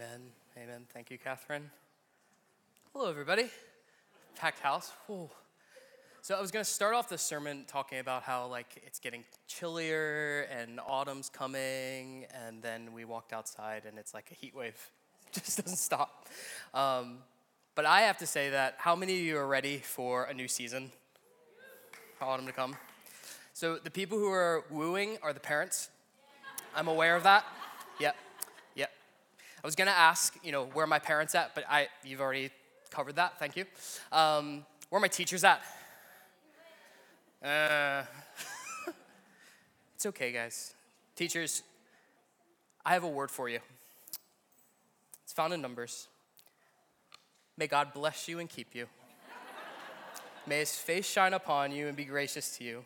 Amen. Amen. Thank you, Catherine. Hello, everybody. Packed house. Whoa. So I was going to start off this sermon talking about how, it's getting chillier and autumn's coming, and then we walked outside, and it's like a heat wave. It just doesn't stop. But I have to say that how many of you are ready for a new season, for autumn to come? So the people who are wooing are the parents. I'm aware of that. Yep. I was going to ask, where are my parents at? But you've already covered that. Thank you. Where are my teachers at? It's okay, guys. Teachers, I have a word for you. It's found in Numbers. May God bless you and keep you. May his face shine upon you and be gracious to you.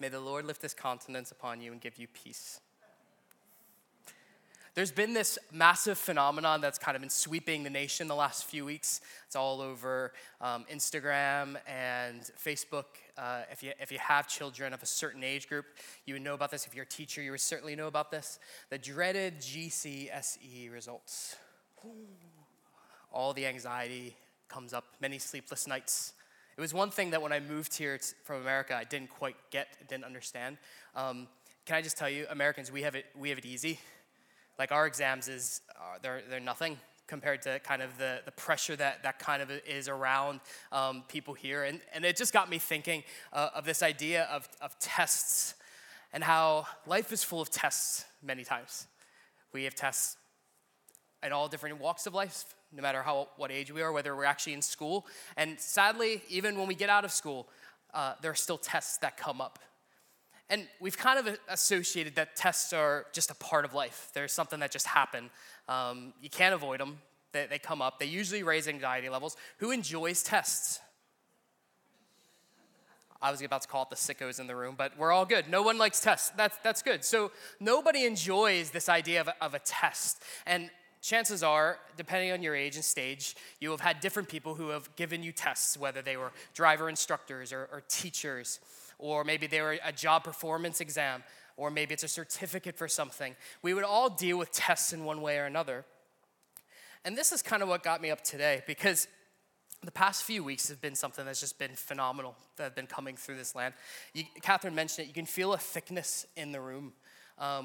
May the Lord lift his countenance upon you and give you peace. There's been this massive phenomenon that's kind of been sweeping the nation the last few weeks. It's all over Instagram and Facebook. If you have children of a certain age group, you would know about this. If you're a teacher, you would certainly know about this. The dreaded GCSE results. All the anxiety comes up, many sleepless nights. It was one thing that when I moved here from America, I didn't quite get, didn't understand. Can I just tell you, Americans, we have it easy. Our exams is, they're nothing compared to kind of the pressure that kind of is around people here. And it just got me thinking of this idea of tests and how life is full of tests many times. We have tests in all different walks of life, no matter what age we are, whether we're actually in school. And sadly, even when we get out of school, there are still tests that come up. And we've kind of associated that tests are just a part of life. There's something that just happened. You can't avoid them. They come up. They usually raise anxiety levels. Who enjoys tests? I was about to call it the sickos in the room, but we're all good. No one likes tests. That's good. So nobody enjoys this idea of a test. And chances are, depending on your age and stage, you have had different people who have given you tests, whether they were driver instructors or teachers. Or maybe they were a job performance exam, or maybe it's a certificate for something. We would all deal with tests in one way or another. And this is kind of what got me up today, because the past few weeks have been something that's just been phenomenal that have been coming through this land. Catherine mentioned it. You can feel a thickness in the room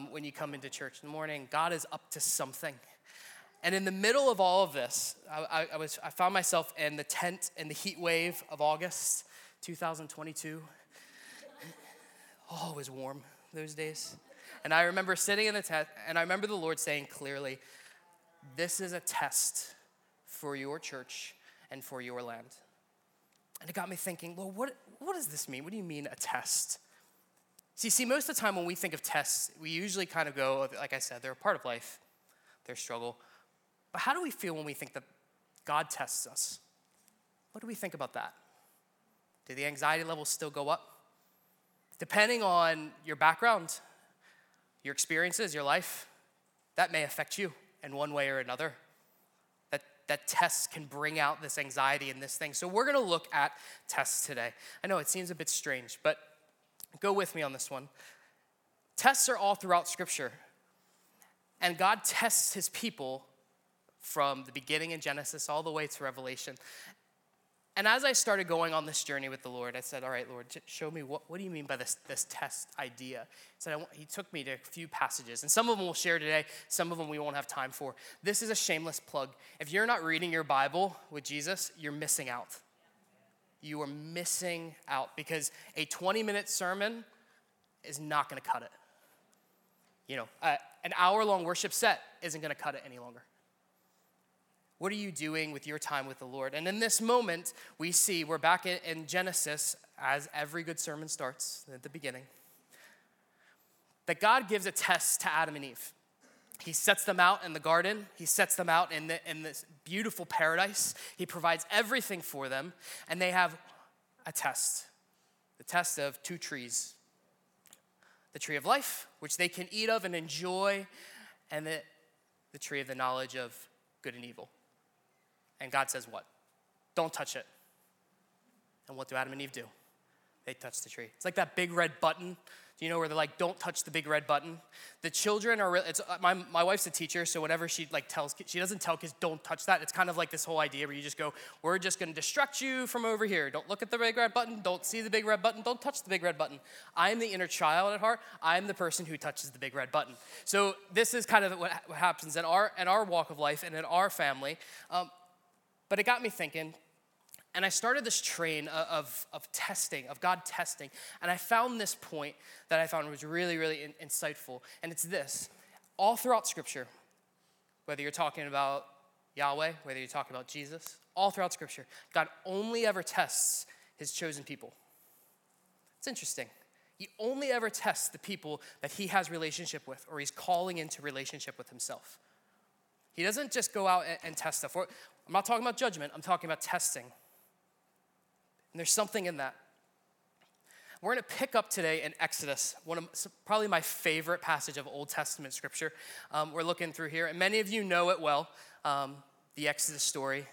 when you come into church in the morning. God is up to something. And in the middle of all of this, I found myself in the tent in the heat wave of August 2022. Oh, it was warm those days. And I remember sitting in the tent, and I remember the Lord saying clearly, this is a test for your church and for your land. And it got me thinking, well, what does this mean? What do you mean a test? See, most of the time when we think of tests, we usually kind of go, like I said, they're a part of life, their struggle. But how do we feel when we think that God tests us? What do we think about that? Do the anxiety levels still go up? Depending on your background, your experiences, your life, that may affect you in one way or another. That tests can bring out this anxiety and this thing. So we're going to look at tests today. I know it seems a bit strange, but go with me on this one. Tests are all throughout Scripture. And God tests his people from the beginning in Genesis all the way to Revelation. And as I started going on this journey with the Lord, I said, all right, Lord, show me, what do you mean by this test idea? He took me to a few passages, and some of them we'll share today, some of them we won't have time for. This is a shameless plug. If you're not reading your Bible with Jesus, you're missing out. You are missing out, because a 20-minute sermon is not going to cut it. An hour-long worship set isn't going to cut it any longer. What are you doing with your time with the Lord? And in this moment, we see we're back in Genesis, as every good sermon starts at the beginning, that God gives a test to Adam and Eve. He sets them out in the garden. He sets them out in this beautiful paradise. He provides everything for them, and they have a test, the test of two trees, the tree of life, which they can eat of and enjoy, and the tree of the knowledge of good and evil. And God says what? Don't touch it. And what do Adam and Eve do? They touched the tree. It's like that big red button. Do you know where they're like, don't touch the big red button? The children are really, my wife's a teacher, so whenever she like tells, she doesn't tell kids, don't touch that. It's kind of like this whole idea where you just go, we're just going to distract you from over here. Don't look at the big red button. Don't see the big red button. Don't touch the big red button. I'm the inner child at heart. I'm the person who touches the big red button. So this is kind of what happens in our walk of life and in our family. But it got me thinking. And I started this train of testing, of God testing. And I found this point that I found was really, really insightful. And it's this. All throughout Scripture, whether you're talking about Yahweh, whether you're talking about Jesus, all throughout Scripture, God only ever tests his chosen people. It's interesting. He only ever tests the people that he has relationship with or he's calling into relationship with himself. He doesn't just go out and test stuff. I'm not talking about judgment. I'm talking about testing. And there's something in that. We're going to pick up today in Exodus, one of probably my favorite passage of Old Testament scripture. We're looking through here, and many of you know it well, the Exodus story.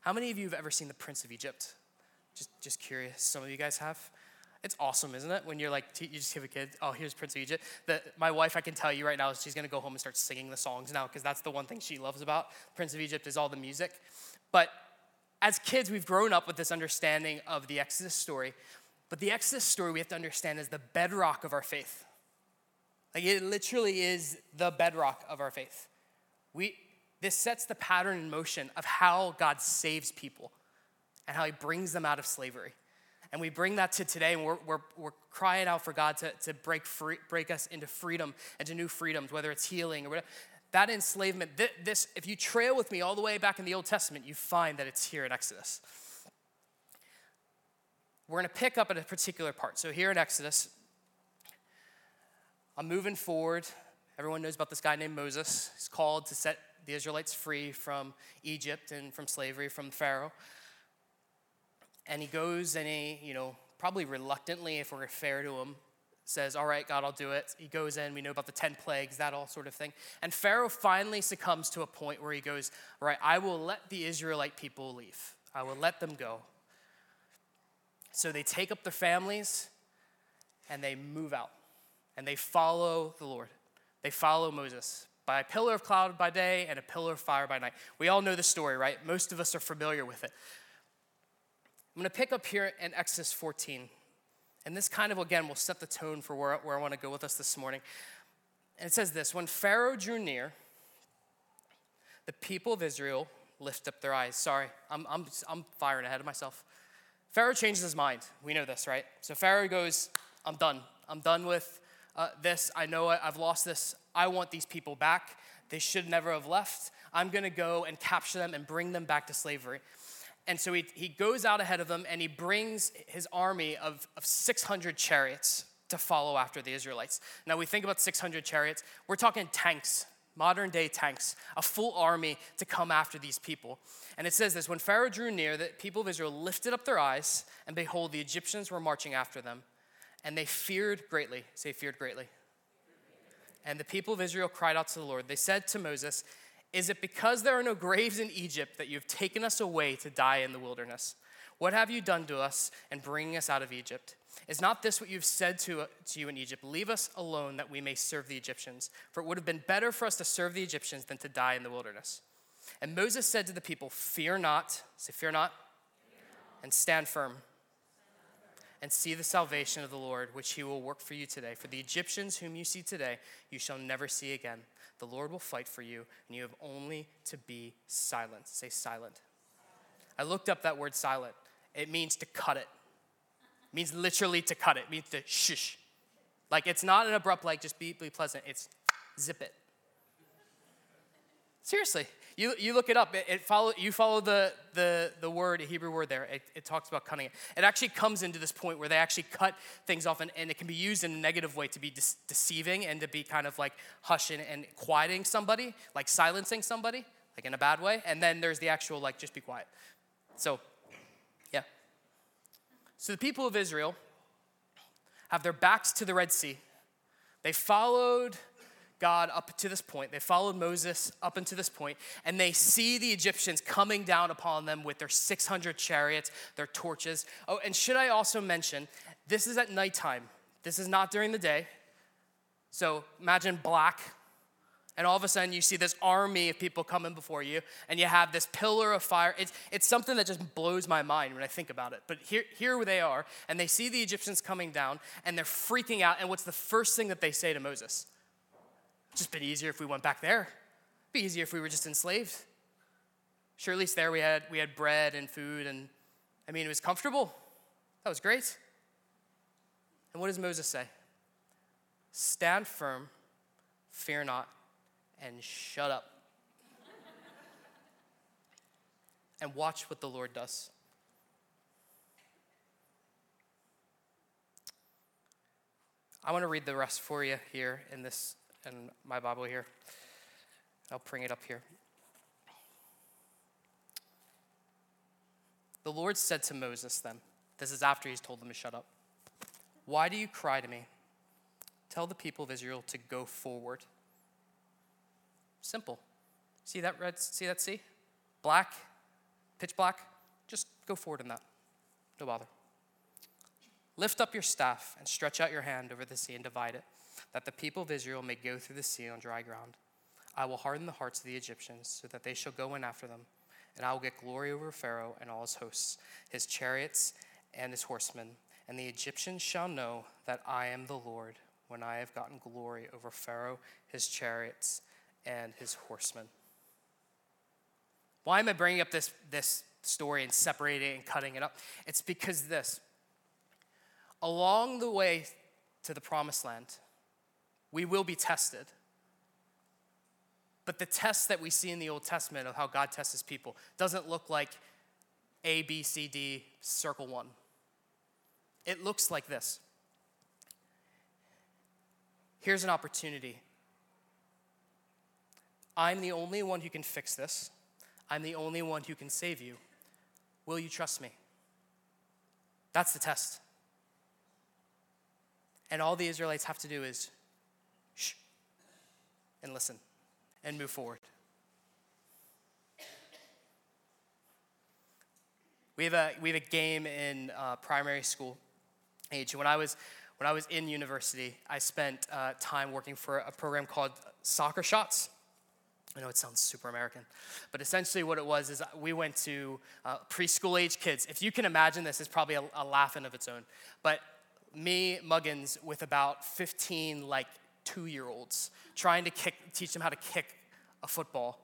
How many of you have ever seen the Prince of Egypt? Just curious. Some of you guys have. It's awesome, isn't it? When you're like, you just have a kid, oh, here's Prince of Egypt. My wife, I can tell you right now, she's going to go home and start singing the songs now because that's the one thing she loves about Prince of Egypt is all the music. But as kids, we've grown up with this understanding of the Exodus story. But the Exodus story, we have to understand, is the bedrock of our faith. Like, it literally is the bedrock of our faith. This sets the pattern in motion of how God saves people and how he brings them out of slavery. And we bring that to today, and we're crying out for God to break us into freedom and to new freedoms, whether it's healing or whatever. That enslavement, this, if you trail with me all the way back in the Old Testament, you find that it's here in Exodus. We're going to pick up at a particular part. So here in Exodus, I'm moving forward. Everyone knows about this guy named Moses. He's called to set the Israelites free from Egypt and from slavery, from Pharaoh. And he goes and he, probably reluctantly, if we're fair to him, says, all right, God, I'll do it. He goes in. We know about the 10 plagues, that all sort of thing. And Pharaoh finally succumbs to a point where he goes, all right, I will let the Israelite people leave. I will let them go. So they take up their families and they move out. And they follow the Lord. They follow Moses by a pillar of cloud by day and a pillar of fire by night. We all know the story, right? Most of us are familiar with it. I'm going to pick up here in Exodus 14. And this kind of, again, will set the tone for where I want to go with us this morning. And it says this, when Pharaoh drew near, the people of Israel lift up their eyes. Sorry, I'm firing ahead of myself. Pharaoh changes his mind. We know this, right? So Pharaoh goes, I'm done. I'm done with this. I know I've lost this. I want these people back. They should never have left. I'm going to go and capture them and bring them back to slavery. And so he goes out ahead of them, and he brings his army of 600 chariots to follow after the Israelites. Now, we think about 600 chariots. We're talking tanks, modern-day tanks, a full army to come after these people. And it says this, when Pharaoh drew near, the people of Israel lifted up their eyes, and behold, the Egyptians were marching after them. And they feared greatly. Say, feared greatly. And the people of Israel cried out to the Lord. They said to Moses, is it because there are no graves in Egypt that you've taken us away to die in the wilderness? What have you done to us in bringing us out of Egypt? Is not this what you've said to you in Egypt? Leave us alone that we may serve the Egyptians. For it would have been better for us to serve the Egyptians than to die in the wilderness. And Moses said to the people, fear not. Say, fear not. Fear not. And stand firm. And see the salvation of the Lord, which he will work for you today. For the Egyptians whom you see today, you shall never see again. The Lord will fight for you, and you have only to be silent. Say silent. I looked up that word silent. It means to cut it. It means literally to cut it. It means to shush. Like, it's not an abrupt, like, just be pleasant. It's zip it. Seriously. You look it up. You follow the word, a Hebrew word there. It talks about cutting it. It actually comes into this point where they actually cut things off, and it can be used in a negative way to be deceiving and to be kind of like hushing and quieting somebody, like silencing somebody, like in a bad way. And then there's the actual like, just be quiet. So, yeah. So the people of Israel have their backs to the Red Sea. They followed God up to this point. They followed Moses up until this point, and they see the Egyptians coming down upon them with their 600 chariots, their torches. Oh, and should I also mention, This is at nighttime. This is not during the day. So imagine black, and all of a sudden you see this army of people coming before you, and you have this pillar of fire. It's something that just blows my mind when I think about it. But here they are, and they see the Egyptians coming down, and they're freaking out. And what's the first thing that they say to Moses? It's just been easier if we went back there. It'd be easier if we were just enslaved. Sure, at least there we had bread and food, and I mean, it was comfortable. That was great. And what does Moses say? Stand firm, fear not, and shut up. And watch what the Lord does. I want to read the rest for you here in my Bible here. I'll bring it up here. The Lord said to Moses then, this is after he's told them to shut up. Why do you cry to me? Tell the people of Israel to go forward. Simple. See that red? See that sea? Black, pitch black. Just go forward in that. No bother. Lift up your staff and stretch out your hand over the sea and divide it, that the people of Israel may go through the sea on dry ground. I will harden the hearts of the Egyptians so that they shall go in after them, and I will get glory over Pharaoh and all his hosts, his chariots and his horsemen. And the Egyptians shall know that I am the Lord when I have gotten glory over Pharaoh, his chariots, and his horsemen. Why am I bringing up this story and separating it and cutting it up? It's because this. Along the way to the promised land, we will be tested. But the test that we see in the Old Testament of how God tests his people doesn't look like A, B, C, D, circle one. It looks like this. Here's an opportunity. I'm the only one who can fix this. I'm the only one who can save you. Will you trust me? That's the test. And all the Israelites have to do is shh and listen and move forward. We have a game in primary school age. When I was in university, I spent time working for a program called Soccer Shots. I know it sounds super American, but essentially what it was is we went to preschool age kids. If you can imagine this, it's probably a laughing of its own. But me, Muggins, with about 15 like 2-year-olds, trying to teach them how to kick a football.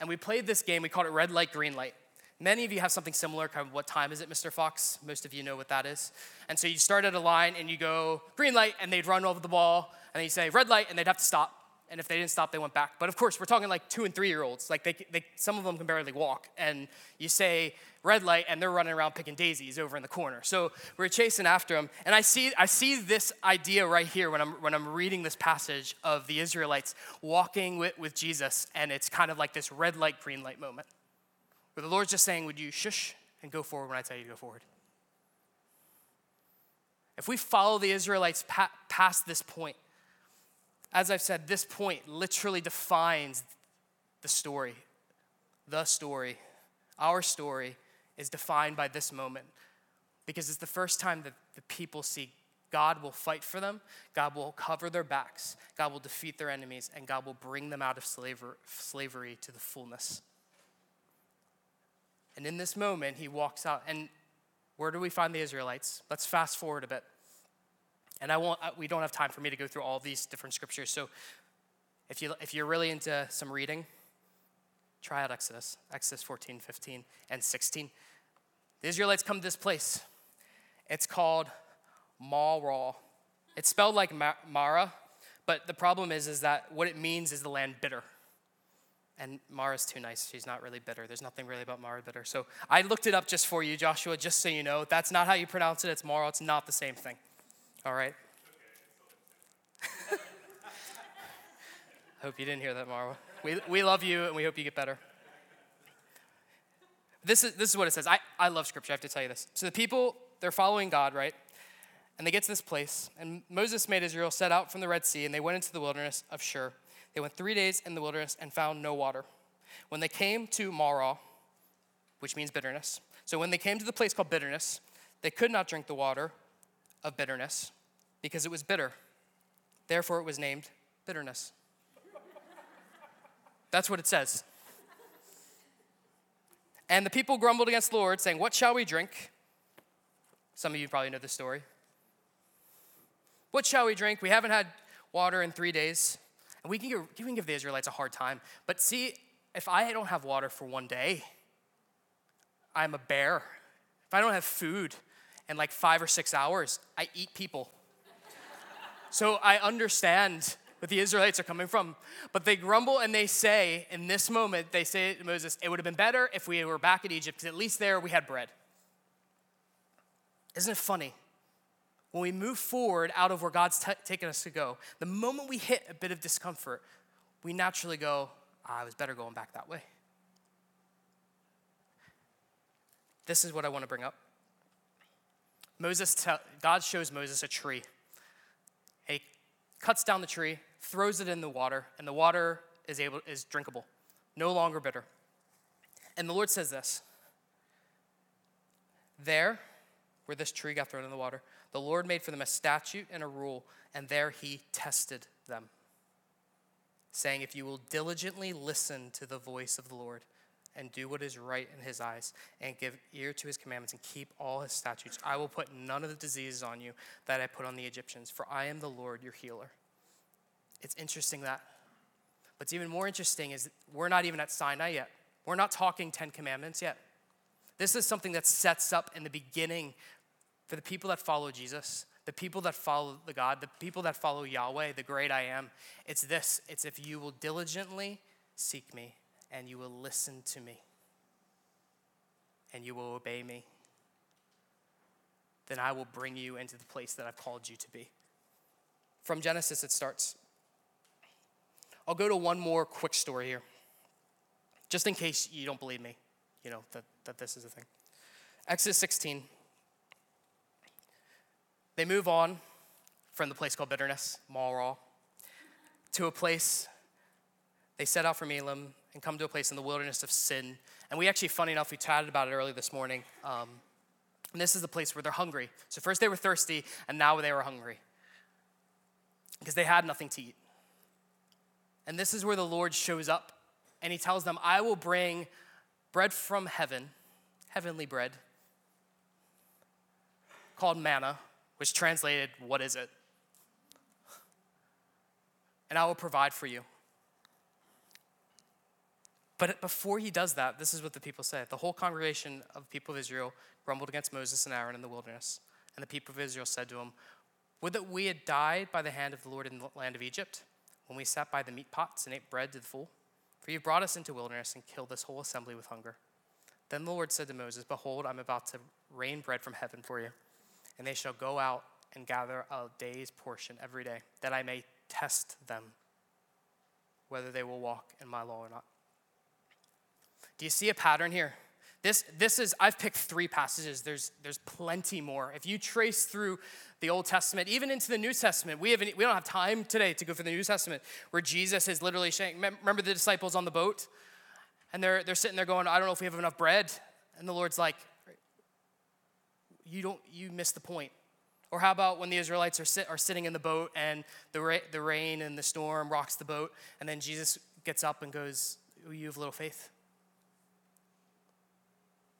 And we played this game. We called it Red Light, Green Light. Many of you have something similar, kind of what time is it, Mr. Fox? Most of you know what that is. And so you start at a line and you go green light and they'd run over the ball and then you say red light and they'd have to stop. And if they didn't stop, they went back. But of course, we're talking like 2- and 3-year-olds. Like they some of them can barely walk. And you say red light and they're running around picking daisies over in the corner. So we're chasing after them. And I see this idea right here when I'm reading this passage of the Israelites walking with Jesus, and it's kind of like this red light, green light moment, where the Lord's just saying, would you shush and go forward when I tell you to go forward? If we follow the Israelites past this point, as I've said, this point literally defines the story. The story, our story, is defined by this moment, because it's the first time that the people see God will fight for them, God will cover their backs, God will defeat their enemies, and God will bring them out of slavery to the fullness. And in this moment, he walks out. And where do we find the Israelites? Let's fast forward a bit. And we don't have time for me to go through all these different scriptures. So if you're really into some reading, try out Exodus 14, 15, and 16. The Israelites come to this place. It's called Marah. It's spelled like Marah, but the problem is that what it means is the land bitter. And Mara's too nice. She's not really bitter. There's nothing really about Marah bitter. So I looked it up just for you, Joshua, just so you know. That's not how you pronounce it. It's Marah. It's not the same thing. All right? Hope you didn't hear that, Marah. We love you, and we hope you get better. This is what it says. I love scripture. I have to tell you this. So the people, they're following God, right? And they get to this place. And Moses made Israel set out from the Red Sea, and they went into the wilderness of Shur. They went 3 days in the wilderness and found no water. When they came to Marah, which means bitterness. So when they came to the place called bitterness, they could not drink the water of bitterness because it was bitter. Therefore, it was named bitterness. That's what it says. And the people grumbled against the Lord, saying, "What shall we drink?" Some of you probably know this story. "What shall we drink? We haven't had water in 3 days." And we can give the Israelites a hard time. But see, if I don't have water for 1 day, I'm a bear. If I don't have food in like 5 or 6 hours, I eat people. So I understand what the Israelites are coming from. But they grumble and they say, in this moment, they say to Moses, "It would have been better if we were back in Egypt, because at least there we had bread." Isn't it funny? When we move forward out of where God's taken us to go, the moment we hit a bit of discomfort, we naturally go, "I was better going back that way." This is what I want to bring up. God shows Moses a tree. He cuts down the tree, throws it in the water, and the water is drinkable, no longer bitter. And the Lord says this: "There, where this tree got thrown in the water, the Lord made for them a statute and a rule, and there he tested them, saying, if you will diligently listen to the voice of the Lord and do what is right in his eyes and give ear to his commandments and keep all his statutes, I will put none of the diseases on you that I put on the Egyptians, for I am the Lord your healer." It's interesting that. What's even more interesting is we're not even at Sinai yet. We're not talking 10 commandments yet. This is something that sets up in the beginning for the people that follow Jesus, the people that follow the God, the people that follow Yahweh, the great I am. It's this. It's if you will diligently seek me and you will listen to me and you will obey me, then I will bring you into the place that I've called you to be. From Genesis it starts. I'll go to one more quick story here, just in case you don't believe me, you know, that this is a thing. Exodus 16. They move on from the place called bitterness, Marah, to a place. They set out from Elim and come to a place in the wilderness of Sin. And we actually, funny enough, we chatted about it early this morning. And this is the place where they're hungry. So first they were thirsty, and now they were hungry because they had nothing to eat. And this is where the Lord shows up, and he tells them, "I will bring bread from heaven," heavenly bread, called manna, which translated, "What is it?" "And I will provide for you." But before he does that, this is what the people said. The whole congregation of the people of Israel grumbled against Moses and Aaron in the wilderness. And the people of Israel said to him, "Would that we had died by the hand of the Lord in the land of Egypt, when we sat by the meat pots and ate bread to the full. For you brought us into wilderness and killed this whole assembly with hunger." Then the Lord said to Moses, "Behold, I'm about to rain bread from heaven for you, and they shall go out and gather a day's portion every day, that I may test them, whether they will walk in my law or not." Do you see a pattern here? This is, I've picked 3 passages. There's plenty more. If you trace through the Old Testament, even into the New Testament, we don't have time today to go through the New Testament, where Jesus is literally saying, remember the disciples on the boat? And they're sitting there going, "I don't know if we have enough bread." And the Lord's like, "You missed the point." Or how about when the Israelites are sitting in the boat and the rain and the storm rocks the boat, and then Jesus gets up and goes, "Oh, you have little faith."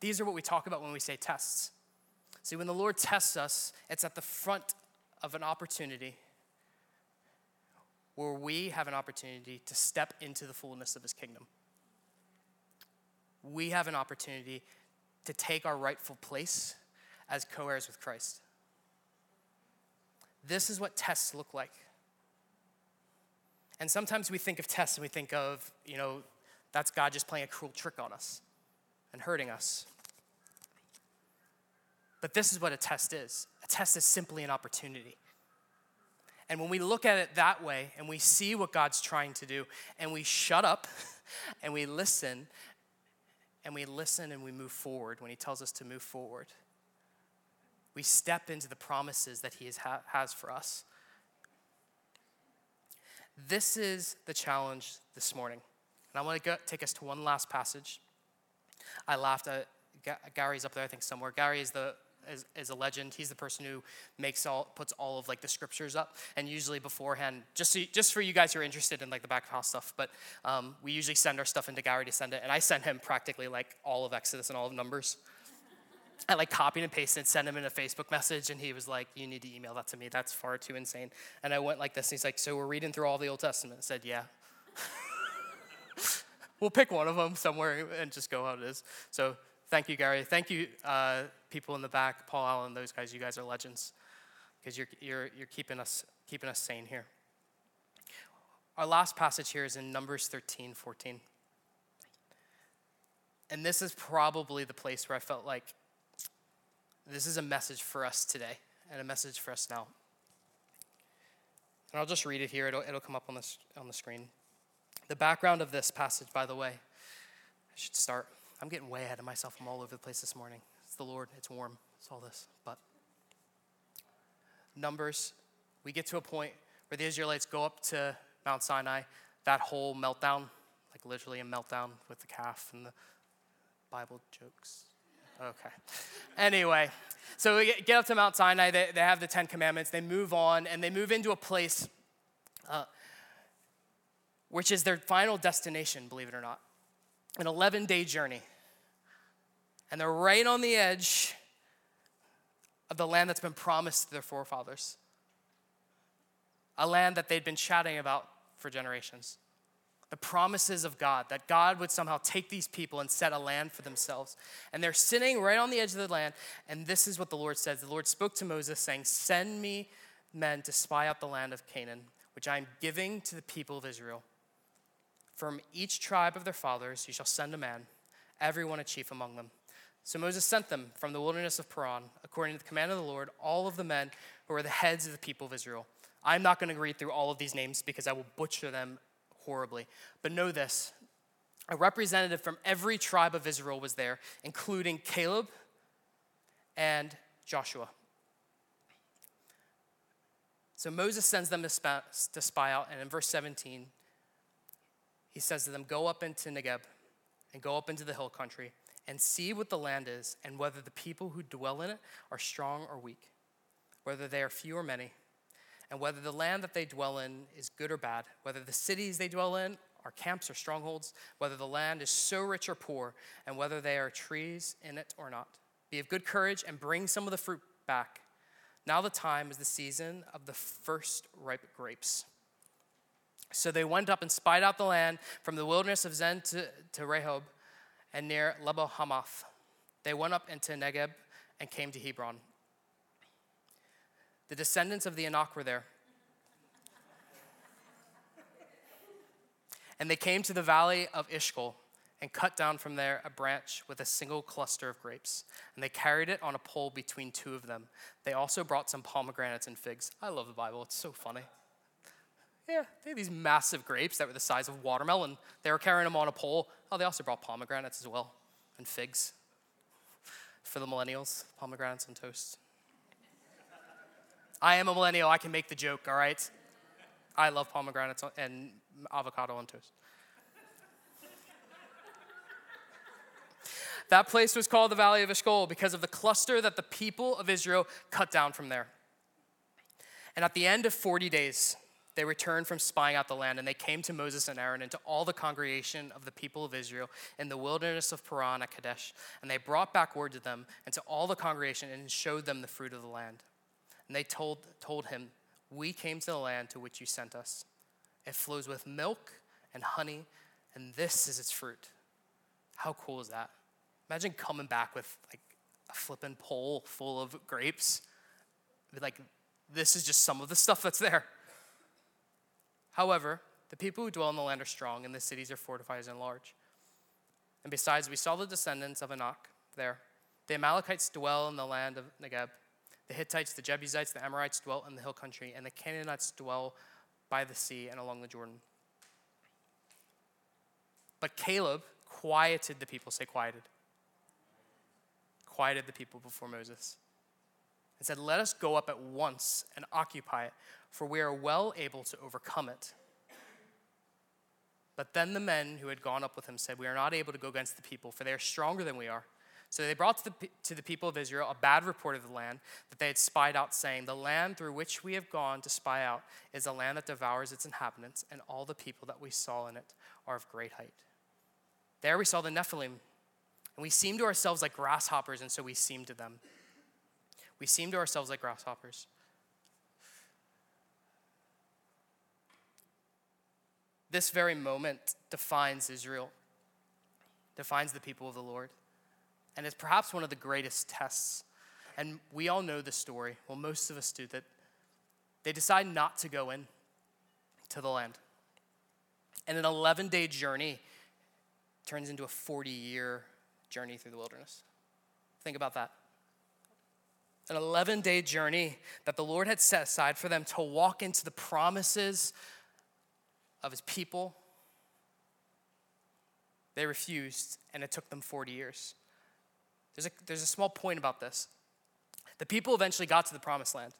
These are what we talk about when we say tests. See, when the Lord tests us, it's at the front of an opportunity where we have an opportunity to step into the fullness of his kingdom. We have an opportunity to take our rightful place as co-heirs with Christ. This is what tests look like. And sometimes we think of tests and we think of, that's God just playing a cruel trick on us and hurting us. But this is what a test is. A test is simply an opportunity. And when we look at it that way and we see what God's trying to do and we shut up and we listen and we move forward when he tells us to move forward, we step into the promises that he has for us. This is the challenge this morning. And I want to take us to one last passage. I laughed. Gary's up there, I think, somewhere. Gary is the is a legend. He's the person who puts all of like the scriptures up, and usually beforehand, just for you guys who are interested in like the back of house stuff. But we usually send our stuff into Gary to send it, and I send him practically like all of Exodus and all of Numbers. I like copied and pasted and sent him in a Facebook message, and he was like, "You need to email that to me. That's far too insane." And I went like this, and he's like, "So we're reading through all the Old Testament." I said, "Yeah." We'll pick one of them somewhere and just go how it is. So thank you, Gary. Thank you, people in the back, Paul Allen, those guys. You guys are legends, because you're keeping us sane here. Our last passage here is in Numbers 13:14, and this is probably the place where I felt like this is a message for us today and a message for us now. And I'll just read it here. It'll come up on the screen. The background of this passage, by the way, I should start. I'm getting way ahead of myself. I'm all over the place this morning. It's the Lord. It's warm. It's all this. But Numbers, we get to a point where the Israelites go up to Mount Sinai. That whole meltdown, like literally a meltdown with the calf and the Bible jokes. Okay. Anyway, so we get up to Mount Sinai. They have the Ten Commandments. They move on, and they move into a place which is their final destination, believe it or not. An 11-day journey. And they're right on the edge of the land that's been promised to their forefathers. A land that they'd been chatting about for generations. The promises of God, that God would somehow take these people and set a land for themselves. And they're sitting right on the edge of the land, and this is what the Lord says. The Lord spoke to Moses saying, "Send me men to spy out the land of Canaan, which I am giving to the people of Israel. From each tribe of their fathers you shall send a man, every one a chief among them." So Moses sent them from the wilderness of Paran, according to the command of the Lord, all of the men who were the heads of the people of Israel. I'm not going to read through all of these names because I will butcher them horribly. But know this, a representative from every tribe of Israel was there, including Caleb and Joshua. So Moses sends them to spy out, and in verse 17, he says to them, "Go up into Negeb and go up into the hill country and see what the land is and whether the people who dwell in it are strong or weak, whether they are few or many, and whether the land that they dwell in is good or bad, whether the cities they dwell in are camps or strongholds, whether the land is so rich or poor, and whether there are trees in it or not. Be of good courage and bring some of the fruit back. Now the time is the season of the first ripe grapes." So they went up and spied out the land from the wilderness of Zin to Rehob and near Lebo-hamath. They went up into Negeb and came to Hebron. The descendants of the Anak were there. And they came to the valley of Eshkol and cut down from there a branch with a single cluster of grapes. And they carried it on a pole between two of them. They also brought some pomegranates and figs. I love the Bible. It's so funny. Yeah, they had these massive grapes that were the size of watermelon. They were carrying them on a pole. Oh, they also brought pomegranates as well and figs. For the millennials, pomegranates and toast. I am a millennial. I can make the joke, all right? I love pomegranates and avocado on toast. That place was called the Valley of Eshkol because of the cluster that the people of Israel cut down from there. And at the end of 40 days... they returned from spying out the land, and they came to Moses and Aaron and to all the congregation of the people of Israel in the wilderness of Paran at Kadesh. And they brought back word to them and to all the congregation and showed them the fruit of the land. And they told him, "We came to the land to which you sent us. It flows with milk and honey, and this is its fruit." How cool is that? Imagine coming back with like a flippin' pole full of grapes. Like, this is just some of the stuff that's there. "However, the people who dwell in the land are strong, and the cities are fortified and large. And besides, we saw the descendants of Anak there. The Amalekites dwell in the land of Negeb. The Hittites, the Jebusites, the Amorites dwell in the hill country, and the Canaanites dwell by the sea and along the Jordan." But Caleb quieted the people. Say quieted. Quieted the people before Moses and said, "Let us go up at once and occupy it, for we are well able to overcome it." But then the men who had gone up with him said, "We are not able to go against the people, for they are stronger than we are. So they brought to the people of Israel a bad report of the land that they had spied out, saying, "The land through which we have gone to spy out is a land that devours its inhabitants, and all the people that we saw in it are of great height. There we saw the Nephilim, and we seemed to ourselves like grasshoppers, and so we seemed to them." We seemed to ourselves like grasshoppers. This very moment defines Israel, defines the people of the Lord. And it's perhaps one of the greatest tests. And we all know the story. Well, most of us do, that they decide not to go in to the land. And an 11-day journey turns into a 40-year journey through the wilderness. Think about that. An 11-day journey that the Lord had set aside for them to walk into the promises of his people. They refused, and it took them 40 years. There's a small point about this. The people eventually got to the promised land.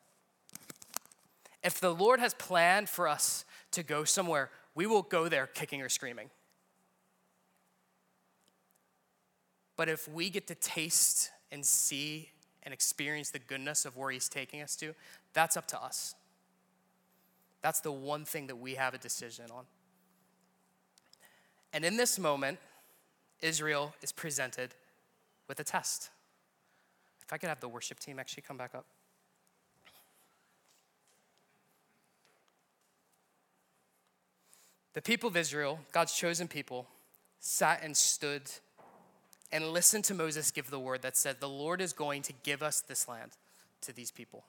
If the Lord has planned for us to go somewhere, we will go there kicking or screaming. But if we get to taste and see and experience the goodness of where he's taking us to, that's up to us. That's the one thing that we have a decision on. And in this moment, Israel is presented with a test. If I could have the worship team actually come back up. The people of Israel, God's chosen people, sat and stood and listened to Moses give the word that said, the Lord is going to give us this land to these people.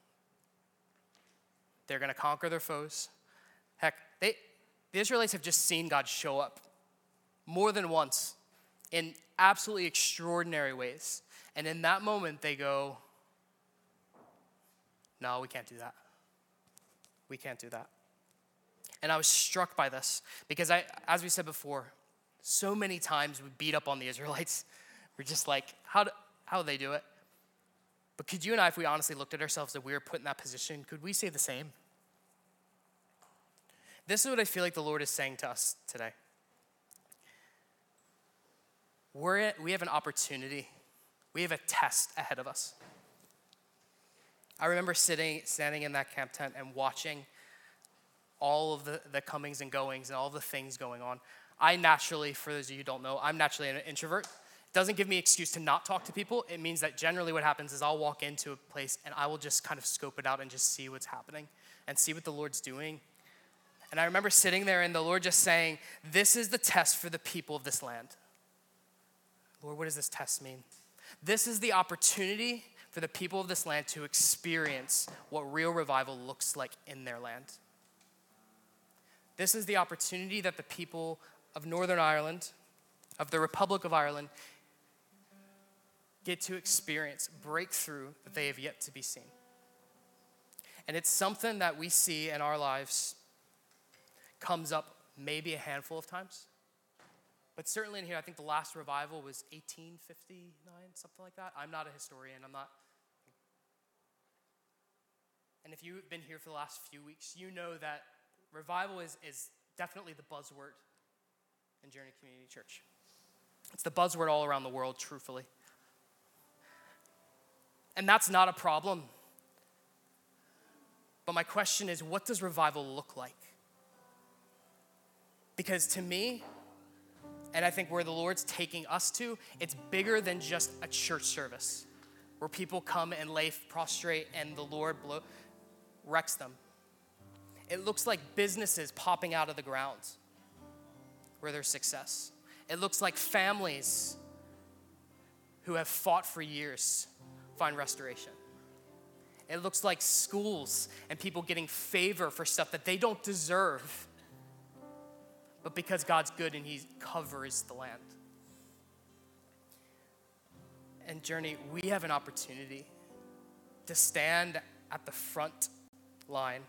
They're going to conquer their foes. Heck, the Israelites have just seen God show up more than once in absolutely extraordinary ways. And in that moment, they go, no, we can't do that. We can't do that. And I was struck by this because as we said before, so many times we beat up on the Israelites. We're just like, how do they do it? But could you and I, if we honestly looked at ourselves that we were put in that position, could we say the same? This is what I feel like the Lord is saying to us today. We have an opportunity. We have a test ahead of us. I remember standing in that camp tent and watching all of the comings and goings and all the things going on. I naturally, for those of you who don't know, I'm naturally an introvert. Doesn't give me excuse to not talk to people. It means that generally what happens is I'll walk into a place and I will just kind of scope it out and just see what's happening and see what the Lord's doing. And I remember sitting there and the Lord just saying, this is the test for the people of this land. Lord, what does this test mean? This is the opportunity for the people of this land to experience what real revival looks like in their land. This is the opportunity that the people of Northern Ireland, of the Republic of Ireland, get to experience breakthrough that they have yet to be seen. And it's something that we see in our lives comes up maybe a handful of times. But certainly in here, I think the last revival was 1859, something like that. I'm not a historian, And if you've been here for the last few weeks, you know that revival is definitely the buzzword in Journey Community Church. It's the buzzword all around the world, truthfully. And that's not a problem. But my question is, what does revival look like? Because to me, and I think where the Lord's taking us to, it's bigger than just a church service where people come and lay prostrate and the Lord wrecks them. It looks like businesses popping out of the ground where there's success. It looks like families who have fought for years find restoration. It looks like schools and people getting favor for stuff that they don't deserve, but because God's good and he covers the land. And Journey, we have an opportunity to stand at the front line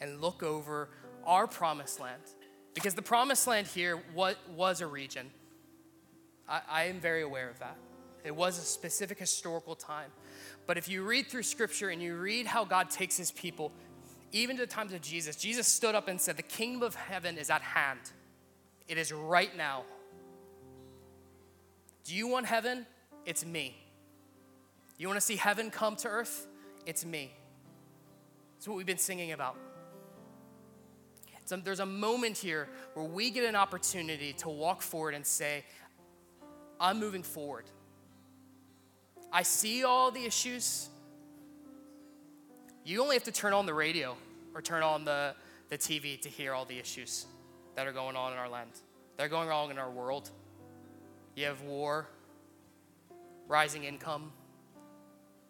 and look over our promised land. Because the promised land here was a region. I am very aware of that. It was a specific historical time. But if you read through scripture and you read how God takes his people, even to the times of Jesus, Jesus stood up and said, the kingdom of heaven is at hand. It is right now. Do you want heaven? It's me. You want to see heaven come to earth? It's me. It's what we've been singing about. So there's a moment here where we get an opportunity to walk forward and say, I'm moving forward. I see all the issues. You only have to turn on the radio or turn on the TV to hear all the issues that are going on in our land. They're going wrong in our world. You have war, rising income,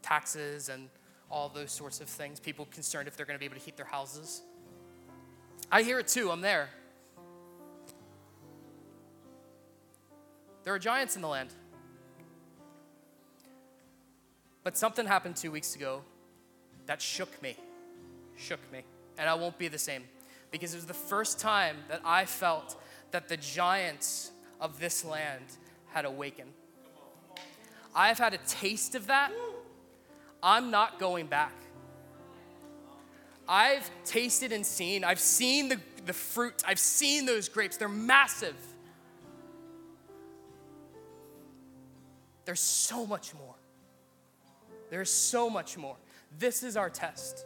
taxes, and all those sorts of things. People concerned if they're going to be able to heat their houses. I hear it too. I'm there. There are giants in the land. But something happened 2 weeks ago that shook me. And I won't be the same, because it was the first time that I felt that the giants of this land had awakened. I've had a taste of that. I'm not going back. I've tasted and seen. I've seen the fruit. I've seen those grapes. They're massive. There's so much more. There's so much more. This is our test.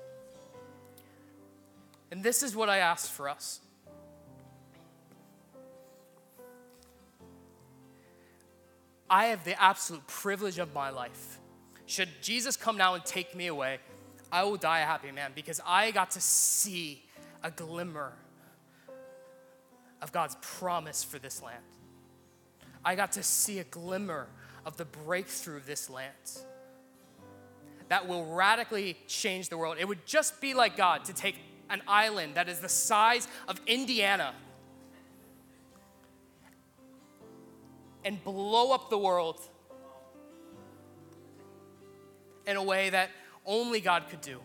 And this is what I ask for us. I have the absolute privilege of my life. Should Jesus come now and take me away, I will die a happy man, because I got to see a glimmer of God's promise for this land. I got to see a glimmer of the breakthrough of this land that will radically change the world. It would just be like God to take an island that is the size of Indiana and blow up the world in a way that only God could do,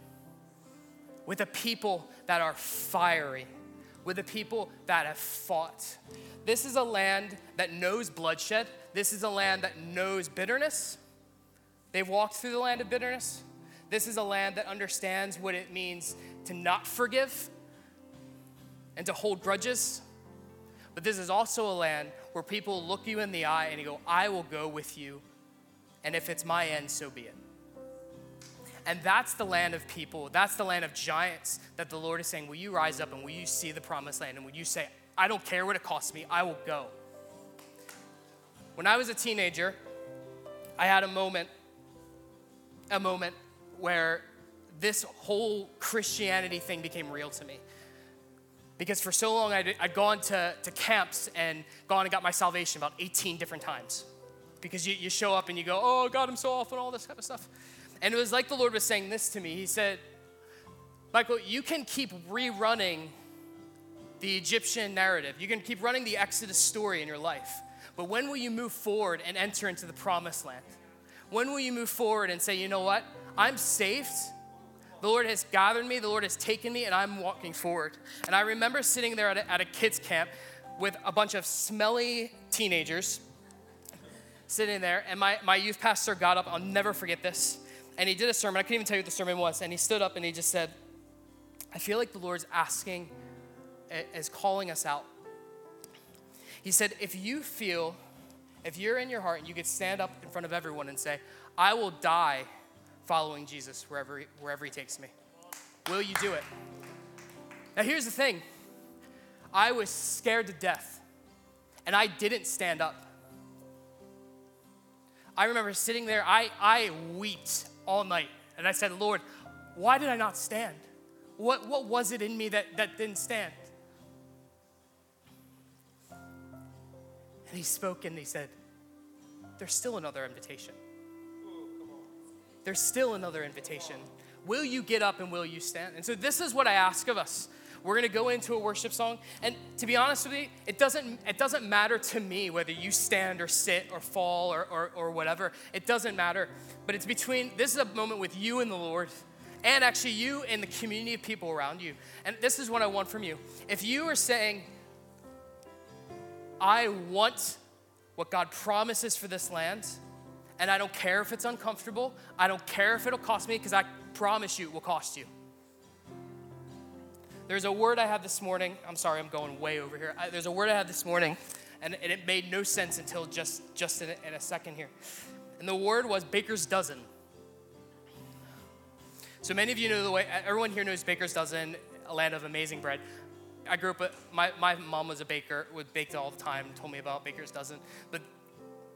with a people that are fiery, with a people that have fought. This is a land that knows bloodshed. This is a land that knows bitterness. They've walked through the land of bitterness. This is a land that understands what it means to not forgive and to hold grudges. But this is also a land where people look you in the eye and go, I will go with you, and if it's my end, so be it. And that's the land of people. That's the land of giants that the Lord is saying, will you rise up and will you see the promised land? And will you say, I don't care what it costs me, I will go. When I was a teenager, I had a moment where this whole Christianity thing became real to me. Because for so long, I'd gone to camps and gone and got my salvation about 18 different times. Because you show up and you go, oh, God, I'm so awful and all this type of stuff. And it was like the Lord was saying this to me. He said, Michael, you can keep rerunning the Egyptian narrative. You can keep running the Exodus story in your life. But when will you move forward and enter into the promised land? When will you move forward and say, you know what? I'm saved. The Lord has gathered me. The Lord has taken me, and I'm walking forward. And I remember sitting there at a kids' camp with a bunch of smelly teenagers sitting there. And my youth pastor got up. I'll never forget this. And he did a sermon. I couldn't even tell you what the sermon was. And he stood up and he just said, I feel like the Lord's asking, is calling us out. He said, if you're in your heart and you could stand up in front of everyone and say, I will die following Jesus wherever he takes me. Will you do it? Now here's the thing. I was scared to death, and I didn't stand up. I remember sitting there, I wept all night, and I said, Lord, why did I not stand? What was it in me that didn't stand? And he spoke and he said, there's still another invitation. There's still another invitation. Will you get up and will you stand? And so this is what I ask of us. We're going to go into a worship song. And to be honest with you, it doesn't matter to me whether you stand or sit or fall or whatever. It doesn't matter. But this is a moment with you and the Lord, and actually you and the community of people around you. And this is what I want from you. If you are saying, I want what God promises for this land, and I don't care if it's uncomfortable, I don't care if it'll cost me, because I promise you it will cost you. There's a word I had this morning. I'm sorry, I'm going way over here. There's a word I had this morning, and it made no sense until just in a second here. And the word was baker's dozen. So many of you know the way, everyone here knows Baker's Dozen, a land of amazing bread. I grew up, my mom was a baker, would bake all the time, told me about Baker's Dozen. But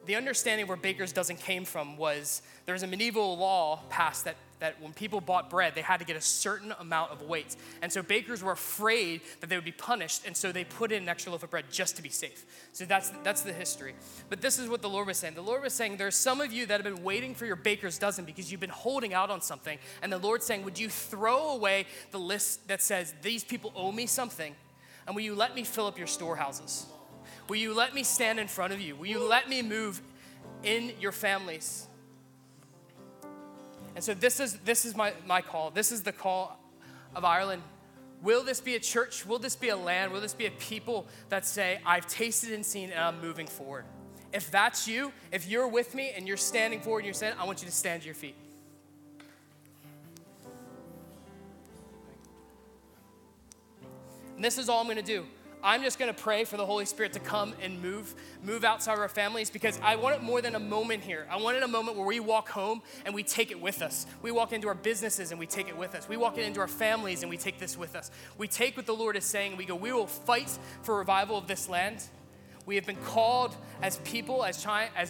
the understanding where Baker's Dozen came from was there was a medieval law passed that when people bought bread, they had to get a certain amount of weight. And so bakers were afraid that they would be punished, and so they put in an extra loaf of bread just to be safe. So that's the history. But this is what the Lord was saying. The Lord was saying, there's some of you that have been waiting for your baker's dozen because you've been holding out on something. And the Lord's saying, would you throw away the list that says, these people owe me something, and will you let me fill up your storehouses? Will you let me stand in front of you? Will you let me move in your families? And so this is my call. This is the call of Ireland. Will this be a church? Will this be a land? Will this be a people that say, I've tasted and seen and I'm moving forward? If that's you, if you're with me and you're standing forward and you're saying, I want you to stand to your feet. And this is all I'm going to do. I'm just going to pray for the Holy Spirit to come and move outside of our families, because I want it more than a moment here. I want it a moment where we walk home and we take it with us. We walk into our businesses and we take it with us. We walk into our families and we take this with us. We take what the Lord is saying and we go, we will fight for revival of this land. We have been called as people, as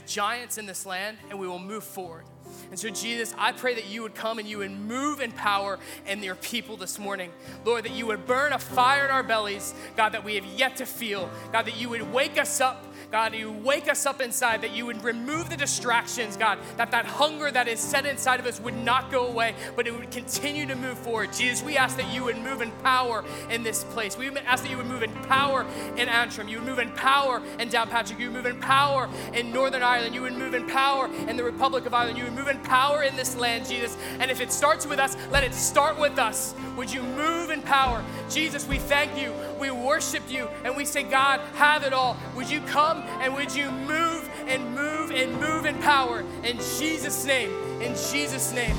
giants in this land, and we will move forward. And so, Jesus, I pray that you would come and you would move in power in your people this morning. Lord, that you would burn a fire in our bellies, God, that we have yet to feel. God, that you would wake us up. God, you wake us up inside, that you would remove the distractions, God, that hunger that is set inside of us would not go away, but it would continue to move forward. Jesus, we ask that you would move in power in this place. We ask that you would move in power in Antrim. You would move in power in Downpatrick. You would move in power in Northern Ireland. You would move in power in the Republic of Ireland. You would move in power in this land, Jesus. And if it starts with us, let it start with us. Would you move in power? Jesus, we thank you. We worship you. And we say, God, have it all. Would you come? And would you move and move and move in power? In Jesus' name, in Jesus' name.